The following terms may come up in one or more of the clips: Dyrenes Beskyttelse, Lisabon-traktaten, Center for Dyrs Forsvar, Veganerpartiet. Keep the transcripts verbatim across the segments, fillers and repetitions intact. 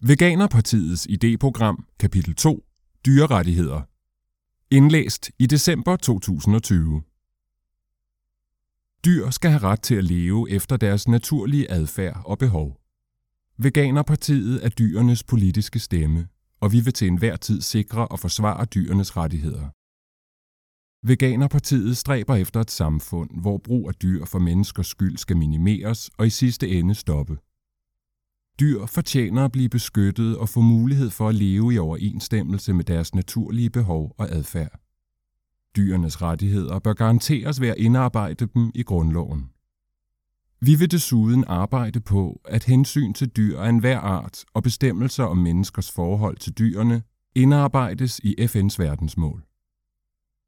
Veganerpartiets idéprogram, kapitel to, Dyrerettigheder. Indlæst i december to tusind og tyve. Dyr skal have ret til at leve efter deres naturlige adfærd og behov. Veganerpartiet er dyrenes politiske stemme, og vi vil til enhver tid sikre og forsvare dyrenes rettigheder. Veganerpartiet stræber efter et samfund, hvor brug af dyr for menneskers skyld skal minimeres og i sidste ende stoppe. Dyr fortjener at blive beskyttet og få mulighed for at leve i overensstemmelse med deres naturlige behov og adfærd. Dyrenes rettigheder bør garanteres ved at indarbejde dem i grundloven. Vi vil desuden arbejde på, at hensyn til dyr af enhver art og bestemmelser om menneskers forhold til dyrene indarbejdes i F N's verdensmål.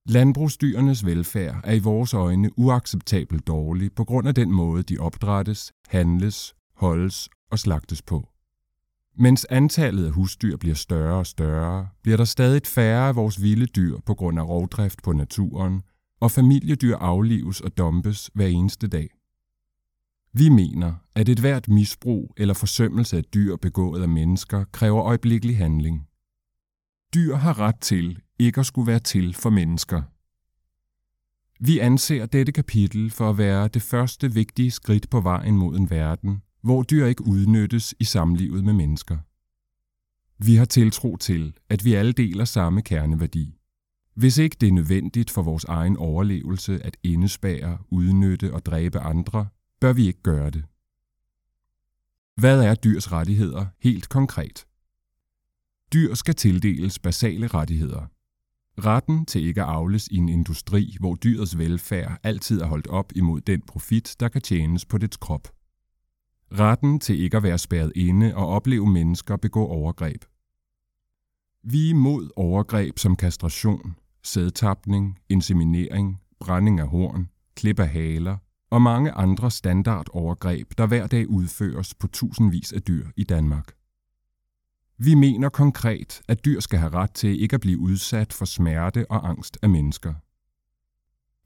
Landbrugsdyrenes velfærd er i vores øjne uacceptabelt dårlig på grund af den måde, de opdrættes, handles, holdes og slagtes på. Mens antallet af husdyr bliver større og større, bliver der stadig færre af vores vilde dyr på grund af rovdrift på naturen, og familiedyr aflives og dumpes hver eneste dag. Vi mener, at ethvert misbrug eller forsømmelse af dyr begået af mennesker kræver øjeblikkelig handling. Dyr har ret til ikke at skulle være til for mennesker. Vi anser dette kapitel for at være det første vigtige skridt på vejen mod en verden, hvor dyr ikke udnyttes i samlivet med mennesker. Vi har tiltro til, at vi alle deler samme kerneværdi. Hvis ikke det er nødvendigt for vores egen overlevelse at indespærre, udnytte og dræbe andre, bør vi ikke gøre det. Hvad er dyrs rettigheder helt konkret? Dyr skal tildeles basale rettigheder. Retten til ikke at avles i en industri, hvor dyrets velfærd altid er holdt op imod den profit, der kan tjenes på dets krop. Retten til ikke at være spærret inde og opleve mennesker begå overgreb. Vi er imod overgreb som kastration, sædtapning, inseminering, brænding af horn, klip af haler og mange andre standardovergreb, der hver dag udføres på tusindvis af dyr i Danmark. Vi mener konkret, at dyr skal have ret til ikke at blive udsat for smerte og angst af mennesker.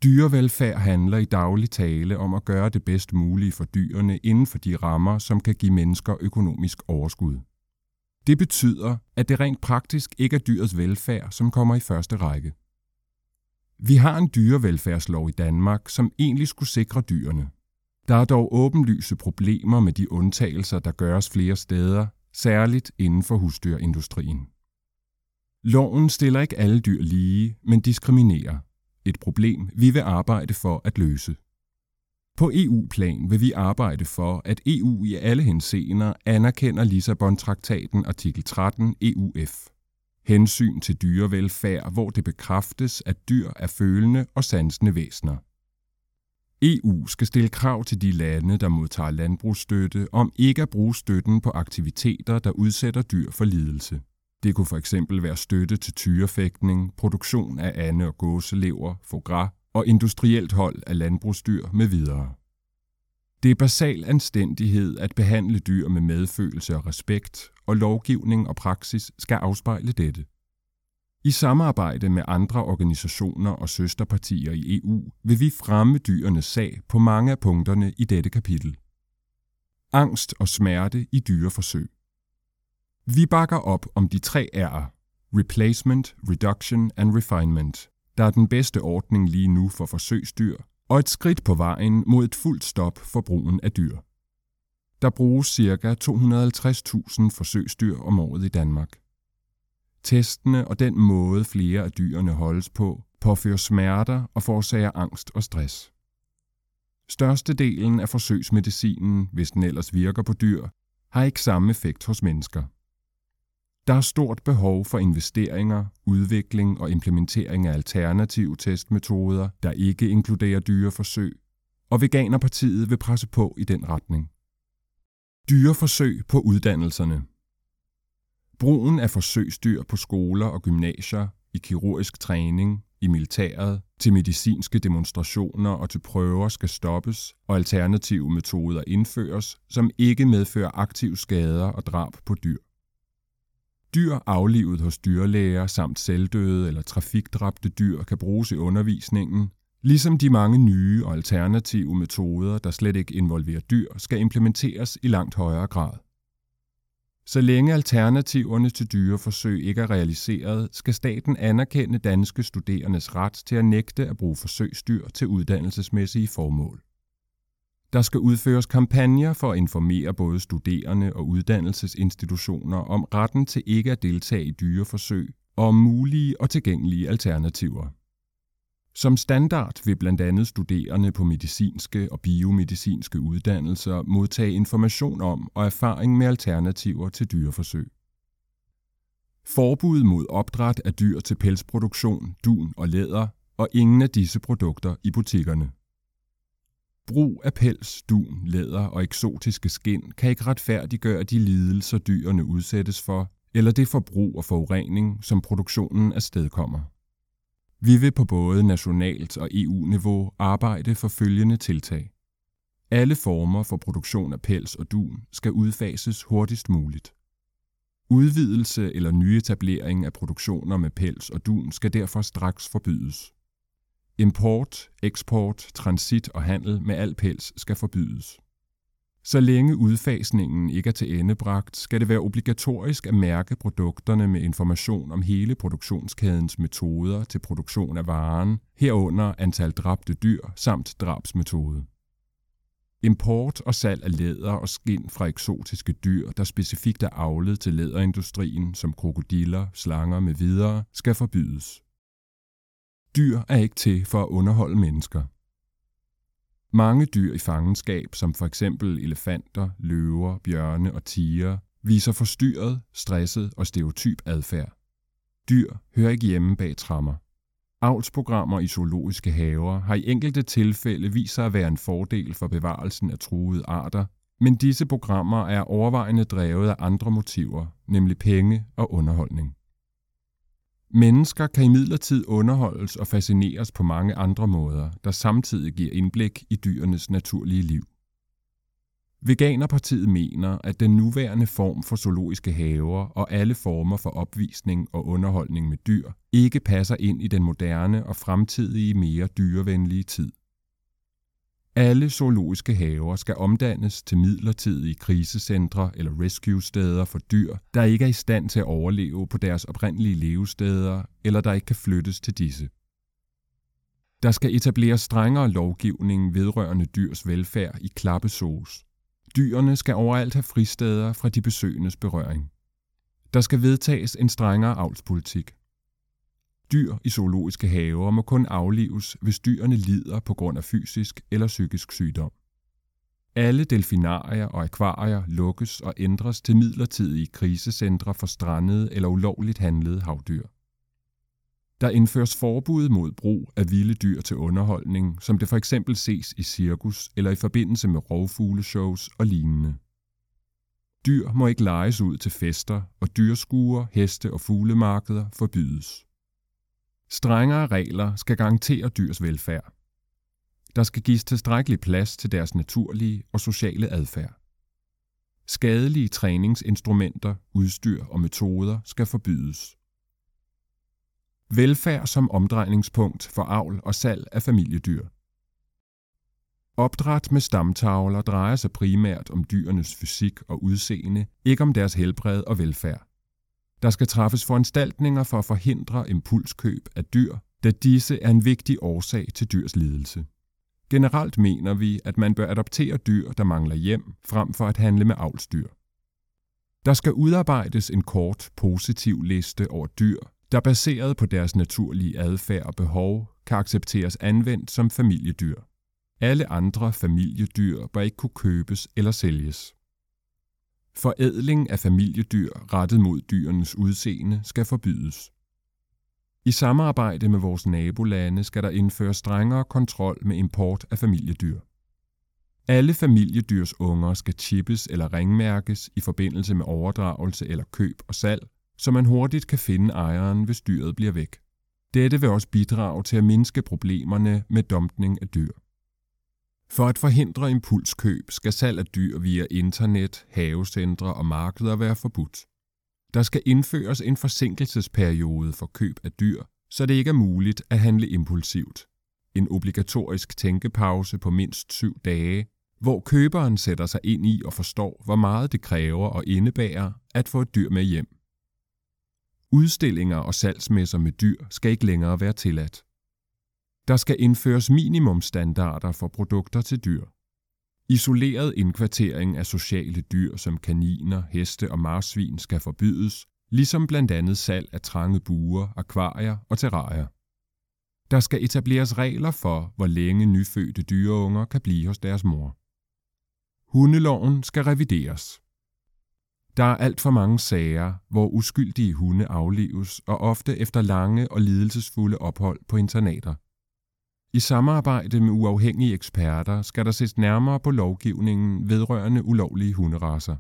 Dyrevelfærd handler i daglig tale om at gøre det bedst mulige for dyrene inden for de rammer, som kan give mennesker økonomisk overskud. Det betyder, at det rent praktisk ikke er dyrets velfærd, som kommer i første række. Vi har en dyrevelfærdslov i Danmark, som egentlig skulle sikre dyrene. Der er dog åbenlyse problemer med de undtagelser, der gøres flere steder, særligt inden for husdyrindustrien. Loven stiller ikke alle dyr lige, men diskriminerer. Et problem, vi vil arbejde for at løse. På E U-plan vil vi arbejde for, at E U i alle henseender anerkender Lisabon-traktaten artikel tretten E U F. Hensyn til dyrevelfærd, hvor det bekræftes, at dyr er følende og sansende væsener. E U skal stille krav til de lande, der modtager landbrugsstøtte, om ikke at bruge støtten på aktiviteter, der udsætter dyr for lidelse. Det kunne for eksempel være støtte til tyrefægtning, produktion af ande- og gåselever, foie gras og industrielt hold af landbrugsdyr med videre. Det er basal anstændighed at behandle dyr med medfølelse og respekt, og lovgivning og praksis skal afspejle dette. I samarbejde med andre organisationer og søsterpartier i E U vil vi fremme dyrenes sag på mange af punkterne i dette kapitel. Angst og smerte i dyreforsøg. Vi bakker op om de tre R'er, Replacement, Reduction and Refinement, der er den bedste ordning lige nu for forsøgsdyr, og et skridt på vejen mod et fuldt stop for brugen af dyr. Der bruges ca. to hundrede og halvtreds tusind forsøgsdyr om året i Danmark. Testene og den måde flere af dyrene holdes på, påfører smerter og forårsager angst og stress. Størstedelen af forsøgsmedicinen, hvis den ellers virker på dyr, har ikke samme effekt hos mennesker. Der er stort behov for investeringer, udvikling og implementering af alternative testmetoder, der ikke inkluderer dyreforsøg, og Veganerpartiet vil presse på i den retning. Dyreforsøg på uddannelserne. Brugen af forsøgsdyr på skoler og gymnasier, i kirurgisk træning, i militæret, til medicinske demonstrationer og til prøver skal stoppes, og alternative metoder indføres, som ikke medfører aktive skader og drab på dyr. Dyr aflivet hos dyrlæger samt selvdøde eller trafikdræbte dyr kan bruges i undervisningen, ligesom de mange nye og alternative metoder, der slet ikke involverer dyr, skal implementeres i langt højere grad. Så længe alternativerne til dyreforsøg ikke er realiseret, skal staten anerkende danske studerendes ret til at nægte at bruge forsøgsdyr til uddannelsesmæssige formål. Der skal udføres kampagner for at informere både studerende og uddannelsesinstitutioner om retten til ikke at deltage i dyreforsøg og om mulige og tilgængelige alternativer. Som standard vil blandt andet studerende på medicinske og biomedicinske uddannelser modtage information om og erfaring med alternativer til dyreforsøg. Forbud mod opdræt af dyr til pelsproduktion, dun og læder og ingen af disse produkter i butikkerne. Brug af pels, dun, læder og eksotiske skind kan ikke retfærdiggøre de lidelser dyrene udsættes for, eller det forbrug og forurening, som produktionen afstedkommer. Vi vil på både nationalt og E U-niveau arbejde for følgende tiltag. Alle former for produktion af pels og dun skal udfases hurtigst muligt. Udvidelse eller nyetablering af produktioner med pels og dun skal derfor straks forbydes. Import, eksport, transit og handel med al pels skal forbydes. Så længe udfasningen ikke er til endebragt, skal det være obligatorisk at mærke produkterne med information om hele produktionskædens metoder til produktion af varen, herunder antal dræbte dyr samt drabsmetode. Import og salg af læder og skind fra eksotiske dyr, der specifikt er avlet til læderindustrien som krokodiller, slanger med videre, skal forbydes. Dyr er ikke til for at underholde mennesker. Mange dyr i fangenskab, som for eksempel elefanter, løver, bjørne og tiger, viser forstyrret, stresset og stereotyp adfærd. Dyr hører ikke hjemme bag tremmer. Avlsprogrammer i zoologiske haver har i enkelte tilfælde vist sig at være en fordel for bevarelsen af truede arter, men disse programmer er overvejende drevet af andre motiver, nemlig penge og underholdning. Mennesker kan imidlertid underholdes og fascineres på mange andre måder, der samtidig giver indblik i dyrenes naturlige liv. Veganerpartiet mener, at den nuværende form for zoologiske haver og alle former for opvisning og underholdning med dyr ikke passer ind i den moderne og fremtidige mere dyrevenlige tid. Alle zoologiske haver skal omdannes til midlertidige krisecentre eller rescue-steder for dyr, der ikke er i stand til at overleve på deres oprindelige levesteder, eller der ikke kan flyttes til disse. Der skal etableres strengere lovgivning vedrørende dyrs velfærd i klappezoos. Dyrene skal overalt have fristeder fra de besøgendes berøring. Der skal vedtages en strengere avlspolitik. Dyr i zoologiske haver må kun aflives, hvis dyrene lider på grund af fysisk eller psykisk sygdom. Alle delfinarier og akvarier lukkes og ændres til midlertidige krisecentre for strandede eller ulovligt handlede havdyr. Der indføres forbud mod brug af vilde dyr til underholdning, som det for eksempel ses i cirkus eller i forbindelse med rovfugleshows og lignende. Dyr må ikke lejes ud til fester, og dyrskuer, heste- og fuglemarkeder forbydes. Strengere regler skal garantere dyrs velfærd. Der skal gives tilstrækkelig plads til deres naturlige og sociale adfærd. Skadelige træningsinstrumenter, udstyr og metoder skal forbydes. Velfærd som omdrejningspunkt for avl og salg af familiedyr. Opdræt med stamtavler drejer sig primært om dyrenes fysik og udseende, ikke om deres helbred og velfærd. Der skal træffes foranstaltninger for at forhindre impulskøb af dyr, da disse er en vigtig årsag til dyrs lidelse. Generelt mener vi, at man bør adoptere dyr, der mangler hjem, frem for at handle med avlsdyr. Der skal udarbejdes en kort, positiv liste over dyr, der baseret på deres naturlige adfærd og behov, kan accepteres anvendt som familiedyr. Alle andre familiedyr bør ikke kunne købes eller sælges. Forædling af familiedyr rettet mod dyrenes udseende skal forbydes. I samarbejde med vores nabolande skal der indføres strengere kontrol med import af familiedyr. Alle familiedyrs unger skal chippes eller ringmærkes i forbindelse med overdragelse eller køb og salg, så man hurtigt kan finde ejeren, hvis dyret bliver væk. Dette vil også bidrage til at mindske problemerne med dumpning af dyr. For at forhindre impulskøb skal salg af dyr via internet, havecentre og markeder være forbudt. Der skal indføres en forsinkelsesperiode for køb af dyr, så det ikke er muligt at handle impulsivt. En obligatorisk tænkepause på mindst syv dage, hvor køberen sætter sig ind i og forstår, hvor meget det kræver og indebærer at få et dyr med hjem. Udstillinger og salgsmesser med dyr skal ikke længere være tilladt. Der skal indføres minimumstandarder for produkter til dyr. Isoleret indkvartering af sociale dyr som kaniner, heste og marsvin skal forbydes, ligesom blandt andet salg af trange buer, akvarier og terrarier. Der skal etableres regler for, hvor længe nyfødte dyreunger kan blive hos deres mor. Hundeloven skal revideres. Der er alt for mange sager, hvor uskyldige hunde aflives og ofte efter lange og lidelsesfulde ophold på internater. I samarbejde med uafhængige eksperter skal der ses nærmere på lovgivningen vedrørende ulovlige hunderacer.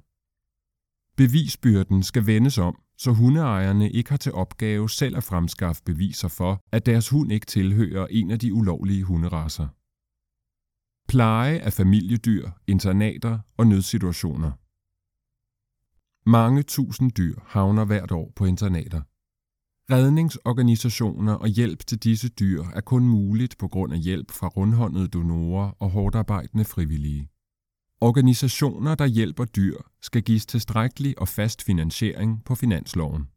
Bevisbyrden skal vendes om, så hundeejerne ikke har til opgave selv at fremskaffe beviser for, at deres hund ikke tilhører en af de ulovlige hunderacer. Pleje af familiedyr, internater og nødsituationer. Mange tusind dyr havner hvert år på internater. Redningsorganisationer og hjælp til disse dyr er kun muligt på grund af hjælp fra rundhåndede donorer og hårdarbejdende frivillige. Organisationer, der hjælper dyr, skal gives tilstrækkelig og fast finansiering på finansloven.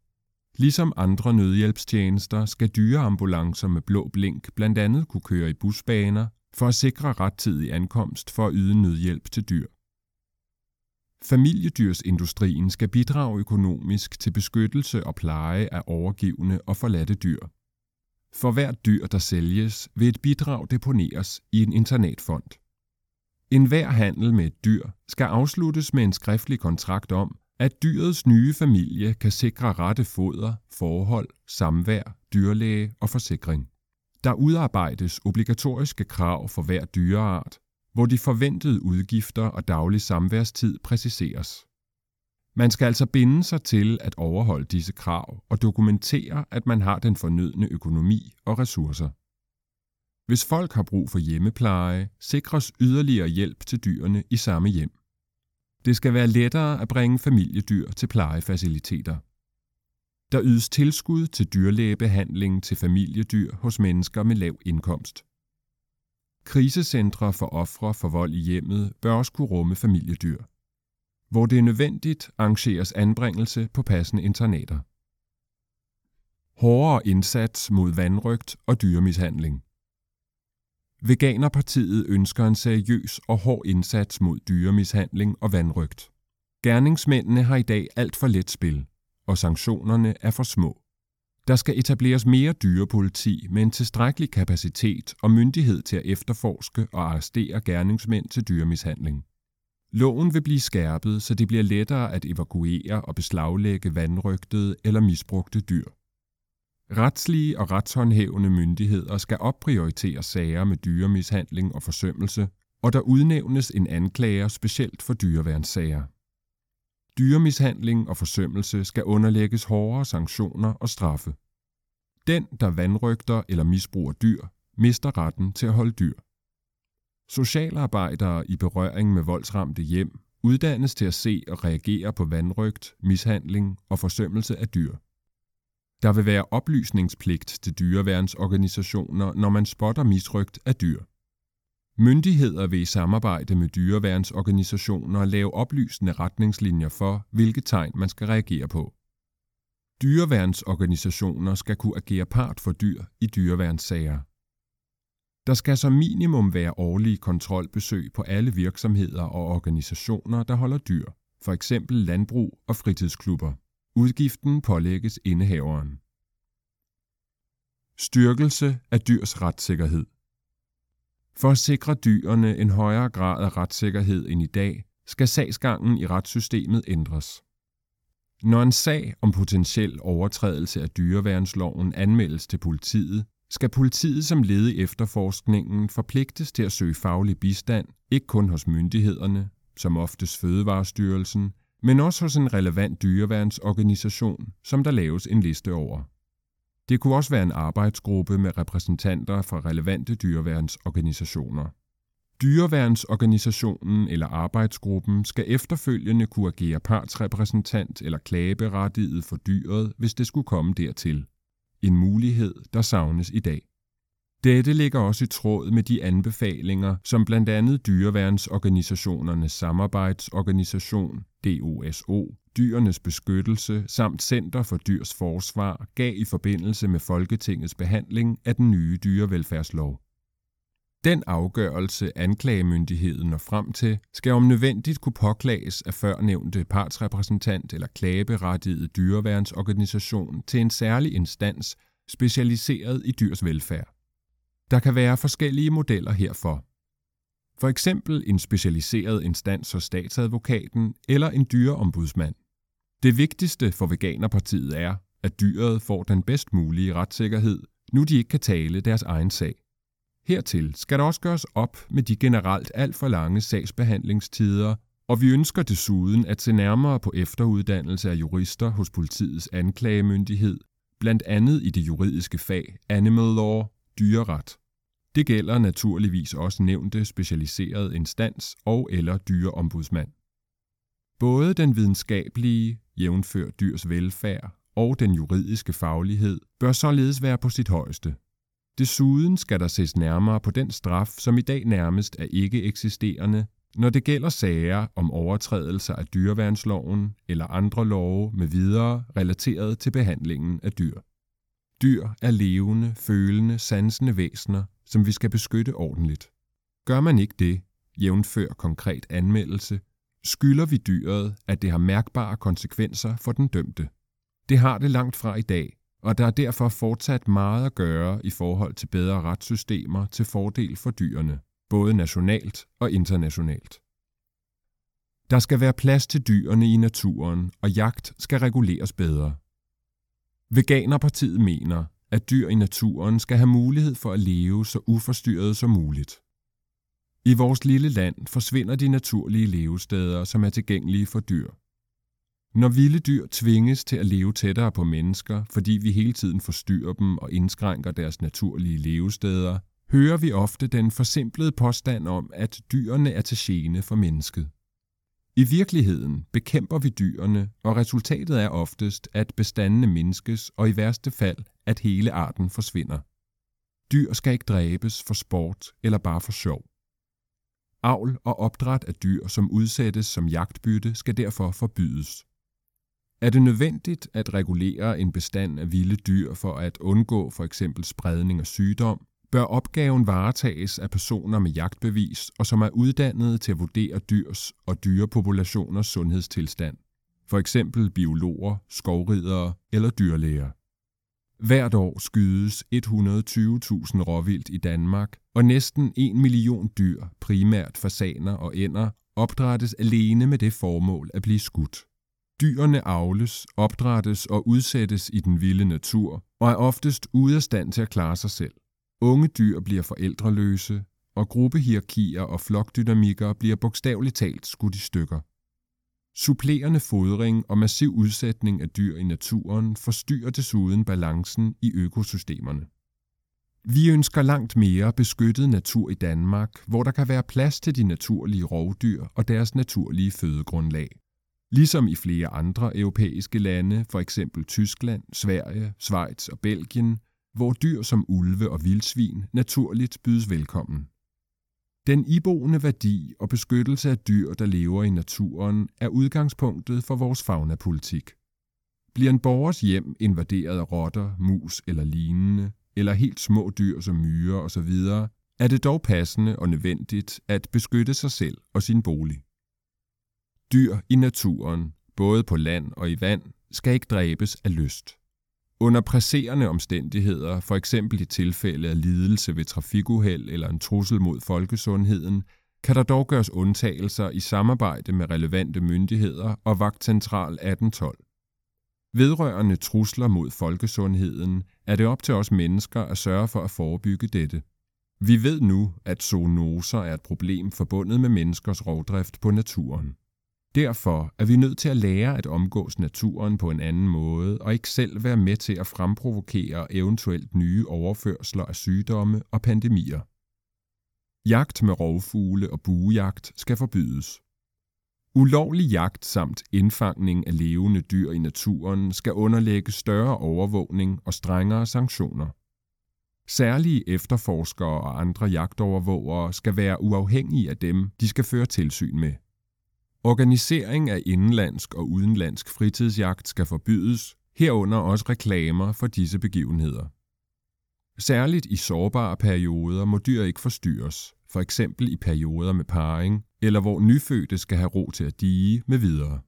Ligesom andre nødhjælpstjenester skal dyreambulancer med blå blink blandt andet kunne køre i busbaner for at sikre rettidig ankomst for at yde nødhjælp til dyr. Familiedyrsindustrien skal bidrage økonomisk til beskyttelse og pleje af overgivne og forladte dyr. For hvert dyr, der sælges, vil et bidrag deponeres i en internatfond. En hver handel med et dyr skal afsluttes med en skriftlig kontrakt om, at dyrets nye familie kan sikre rette foder, forhold, samvær, dyrlæge og forsikring. Der udarbejdes obligatoriske krav for hver dyreart, hvor de forventede udgifter og daglig samværstid præciseres. Man skal altså binde sig til at overholde disse krav og dokumentere, at man har den fornødne økonomi og ressourcer. Hvis folk har brug for hjemmepleje, sikres yderligere hjælp til dyrene i samme hjem. Det skal være lettere at bringe familiedyr til plejefaciliteter. Der ydes tilskud til dyrlægebehandling til familiedyr hos mennesker med lav indkomst. Krisecentre for ofre for vold i hjemmet bør også kunne rumme familiedyr. Hvor det er nødvendigt, arrangeres anbringelse på passende internater. Hårdere indsats mod vanrøgt og dyremishandling. Veganerpartiet ønsker en seriøs og hård indsats mod dyremishandling og vanrøgt. Gerningsmændene har i dag alt for let spil, og sanktionerne er for små. Der skal etableres mere dyrepoliti med en tilstrækkelig kapacitet og myndighed til at efterforske og arrestere gerningsmænd til dyremishandling. Loven vil blive skærpet, så det bliver lettere at evakuere og beslaglægge vanrøgtede eller misbrugte dyr. Retslige og retshåndhævende myndigheder skal opprioritere sager med dyremishandling og forsømmelse, og der udnævnes en anklager specielt for dyreværnssager. Dyremishandling og forsømmelse skal underlægges hårdere sanktioner og straffe. Den, der vanrøgter eller misbruger dyr, mister retten til at holde dyr. Socialarbejdere i berøring med voldsramte hjem uddannes til at se og reagere på vanrøgt, mishandling og forsømmelse af dyr. Der vil være oplysningspligt til dyreværnsorganisationer, når man spotter misrøgt af dyr. Myndigheder vil i samarbejde med dyreværnsorganisationer lave oplysende retningslinjer for, hvilke tegn man skal reagere på. Dyreværnsorganisationer skal kunne agere part for dyr i dyreværnssager. Der skal som minimum være årlige kontrolbesøg på alle virksomheder og organisationer, der holder dyr, for eksempel landbrug og fritidsklubber. Udgiften pålægges indehaveren. Styrkelse af dyrs retssikkerhed. For at sikre dyrene en højere grad af retssikkerhed end i dag, skal sagsgangen i retssystemet ændres. Når en sag om potentiel overtrædelse af dyreværnsloven anmeldes til politiet, skal politiet som led i efterforskningen forpligtes til at søge faglig bistand, ikke kun hos myndighederne, som oftest Fødevarestyrelsen, men også hos en relevant dyreværnsorganisation, som der laves en liste over. Det kunne også være en arbejdsgruppe med repræsentanter fra relevante dyreværnsorganisationer. Dyreværnsorganisationen eller arbejdsgruppen skal efterfølgende kunne agere partsrepræsentant eller klageberettiget for dyret, hvis det skulle komme dertil. En mulighed, der savnes i dag. Dette ligger også i tråd med de anbefalinger, som blandt andet Dyreværnsorganisationernes Samarbejdsorganisation, D O S O, Dyrenes Beskyttelse samt Center for Dyrs Forsvar gav i forbindelse med Folketingets behandling af den nye dyrevelfærdslov. Den afgørelse, anklagemyndigheden når frem til, skal om nødvendigt kunne påklages af førnævnte partsrepræsentant eller klageberettiget dyreværnsorganisation til en særlig instans specialiseret i dyrs velfærd. Der kan være forskellige modeller herfor. For eksempel en specialiseret instans hos statsadvokaten eller en dyreombudsmand. Det vigtigste for Veganerpartiet er, at dyret får den bedst mulige retssikkerhed, nu de ikke kan tale deres egen sag. Hertil skal der også gøres op med de generelt alt for lange sagsbehandlingstider, og vi ønsker desuden at se nærmere på efteruddannelse af jurister hos politiets anklagemyndighed, blandt andet i det juridiske fag animal law, dyreret. Det gælder naturligvis også nævnte specialiserede instans og eller dyreombudsmand. Både den videnskabelige, jævnfør dyrs velfærd og den juridiske faglighed bør således være på sit højeste. Desuden skal der ses nærmere på den straf, som i dag nærmest er ikke eksisterende, når det gælder sager om overtrædelser af dyreværnsloven eller andre love med videre relateret til behandlingen af dyr. Dyr er levende, følende, sansende væsener, som vi skal beskytte ordentligt. Gør man ikke det, jævnfør konkret anmeldelse, skylder vi dyret, at det har mærkbare konsekvenser for den dømte. Det har det langt fra i dag, og der er derfor fortsat meget at gøre i forhold til bedre retssystemer til fordel for dyrene, både nationalt og internationalt. Der skal være plads til dyrene i naturen, og jagt skal reguleres bedre. Veganerpartiet mener, at dyr i naturen skal have mulighed for at leve så uforstyrret som muligt. I vores lille land forsvinder de naturlige levesteder, som er tilgængelige for dyr. Når vilde dyr tvinges til at leve tættere på mennesker, fordi vi hele tiden forstyrrer dem og indskrænker deres naturlige levesteder, hører vi ofte den forsimplede påstand om, at dyrene er til gene for mennesket. I virkeligheden bekæmper vi dyrene, og resultatet er oftest, at bestandene mindskes og i værste fald, at hele arten forsvinder. Dyr skal ikke dræbes for sport eller bare for sjov. Avl og opdræt af dyr, som udsættes som jagtbytte, skal derfor forbydes. Er det nødvendigt at regulere en bestand af vilde dyr for at undgå f.eks. spredning af sygdom, bør opgaven varetages af personer med jagtbevis og som er uddannede til at vurdere dyrs og dyrepopulationers sundhedstilstand, f.eks. biologer, skovridere eller dyrlæger. Hvert år skydes et hundrede og tyve tusind råvildt i Danmark, og næsten en million dyr, primært fasaner og ænder, opdrættes alene med det formål at blive skudt. Dyrene avles, opdrættes og udsættes i den vilde natur, og er oftest ude af stand til at klare sig selv. Unge dyr bliver forældreløse, og gruppehierarkier og flokdynamikker bliver bogstaveligt talt skudt i stykker. Supplerende fodring og massiv udsætning af dyr i naturen forstyrrer desuden balancen i økosystemerne. Vi ønsker langt mere beskyttet natur i Danmark, hvor der kan være plads til de naturlige rovdyr og deres naturlige fødegrundlag. Ligesom i flere andre europæiske lande, f.eks. Tyskland, Sverige, Schweiz og Belgien, hvor dyr som ulve og vildsvin naturligt bydes velkommen. Den iboende værdi og beskyttelse af dyr, der lever i naturen, er udgangspunktet for vores faunapolitik. Bliver en borgers hjem invaderet af rotter, mus eller lignende, eller helt små dyr som myrer osv., er det dog passende og nødvendigt at beskytte sig selv og sin bolig. Dyr i naturen, både på land og i vand, skal ikke dræbes af lyst. Under presserende omstændigheder, f.eks. i tilfælde af lidelse ved trafikuheld eller en trussel mod folkesundheden, kan der dog gøres undtagelser i samarbejde med relevante myndigheder og Vagtcentral atten tolv. Vedrørende trusler mod folkesundheden er det op til os mennesker at sørge for at forebygge dette. Vi ved nu, at zoonoser er et problem forbundet med menneskers rovdrift på naturen. Derfor er vi nødt til at lære at omgås naturen på en anden måde og ikke selv være med til at fremprovokere eventuelt nye overførsler af sygdomme og pandemier. Jagt med rovfugle og buejagt skal forbydes. Ulovlig jagt samt indfangning af levende dyr i naturen skal underlægges større overvågning og strengere sanktioner. Særlige efterforskere og andre jagtovervågere skal være uafhængige af dem, de skal føre tilsyn med. Organisering af indenlandsk og udenlandsk fritidsjagt skal forbydes, herunder også reklamer for disse begivenheder. Særligt i sårbare perioder må dyr ikke forstyrres, for eksempel i perioder med parring, eller hvor nyfødte skal have ro til at die med videre.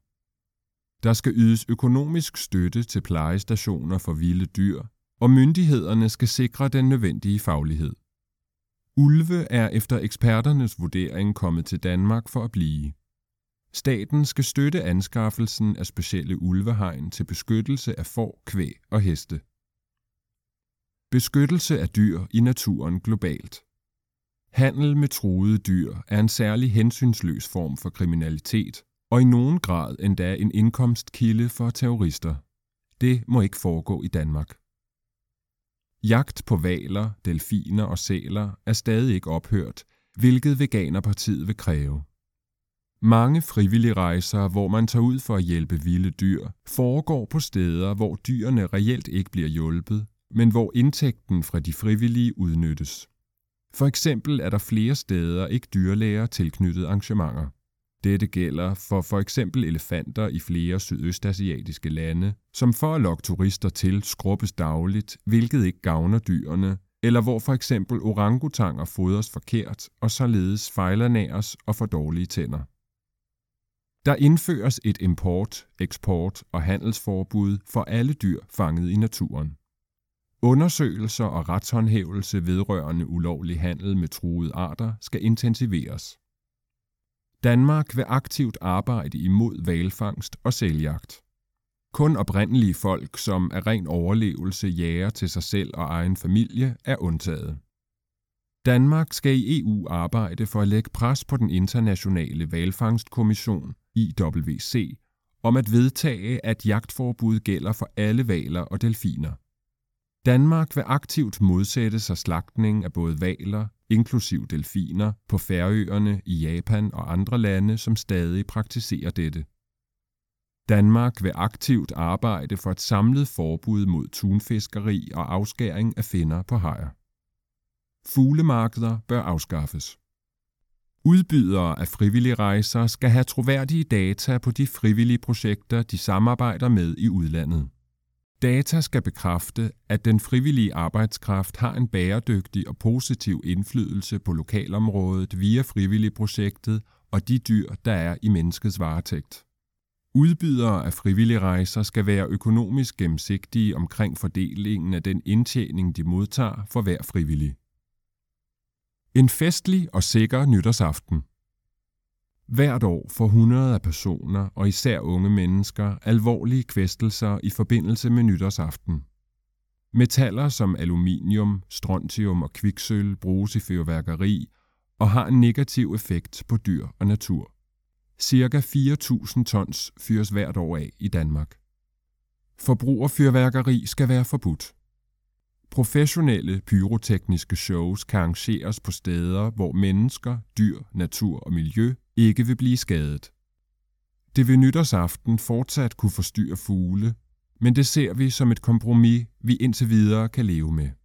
Der skal ydes økonomisk støtte til plejestationer for vilde dyr, og myndighederne skal sikre den nødvendige faglighed. Ulve er efter eksperternes vurdering kommet til Danmark for at blive. Staten skal støtte anskaffelsen af specielle ulvehegn til beskyttelse af får, kvæg og heste. Beskyttelse af dyr i naturen globalt. Handel med truede dyr er en særlig hensynsløs form for kriminalitet, og i nogen grad endda en indkomstkilde for terrorister. Det må ikke foregå i Danmark. Jagt på hvaler, delfiner og sæler er stadig ikke ophørt, hvilket Veganerpartiet vil kræve. Mange frivillige rejser, hvor man tager ud for at hjælpe vilde dyr, foregår på steder, hvor dyrene reelt ikke bliver hjulpet, men hvor indtægten fra de frivillige udnyttes. For eksempel er der flere steder ikke dyrlæger tilknyttet arrangementer. Dette gælder for for eksempel elefanter i flere sydøstasiatiske lande, som for at lokke turister til skrubbes dagligt, hvilket ikke gavner dyrene, eller hvor for eksempel orangutanger fodres forkert og således fejlernæres og får dårlige tænder. Der indføres et import-, eksport- og handelsforbud for alle dyr fanget i naturen. Undersøgelser og retshåndhævelse vedrørende ulovlig handel med truede arter skal intensiveres. Danmark vil aktivt arbejde imod hvalfangst og sæljagt. Kun oprindelige folk, som af ren overlevelse jager til sig selv og egen familie, er undtaget. Danmark skal i E U arbejde for at lægge pres på den internationale hvalfangstkommission, I W C, om at vedtage, at jagtforbud gælder for alle hvaler og delfiner. Danmark vil aktivt modsætte sig slagtning af både hvaler, inklusiv delfiner, på Færøerne, i Japan og andre lande, som stadig praktiserer dette. Danmark vil aktivt arbejde for et samlet forbud mod tunfiskeri og afskæring af finner på hajer. Fuglemarkeder bør afskaffes. Udbydere af frivillige rejser skal have troværdige data på de frivillige projekter, de samarbejder med i udlandet. Data skal bekræfte, at den frivillige arbejdskraft har en bæredygtig og positiv indflydelse på lokalområdet via frivilligprojektet og de dyr, der er i menneskets varetægt. Udbydere af frivillige rejser skal være økonomisk gennemsigtige omkring fordelingen af den indtjening, de modtager for hver frivillig. En festlig og sikker nytårsaften. Hvert år får hundrede af personer, og især unge mennesker, alvorlige kvæstelser i forbindelse med nytårsaften. Metaller som aluminium, strontium og kviksølv bruges i fyrværkeri og har en negativ effekt på dyr og natur. Cirka fire tusind tons fyres hvert år af i Danmark. Forbrug af fyrværkeri skal være forbudt. Professionelle pyrotekniske shows kan arrangeres på steder, hvor mennesker, dyr, natur og miljø ikke vil blive skadet. Det vil nytårsaften fortsat kunne forstyrre fugle, men det ser vi som et kompromis, vi indtil videre kan leve med.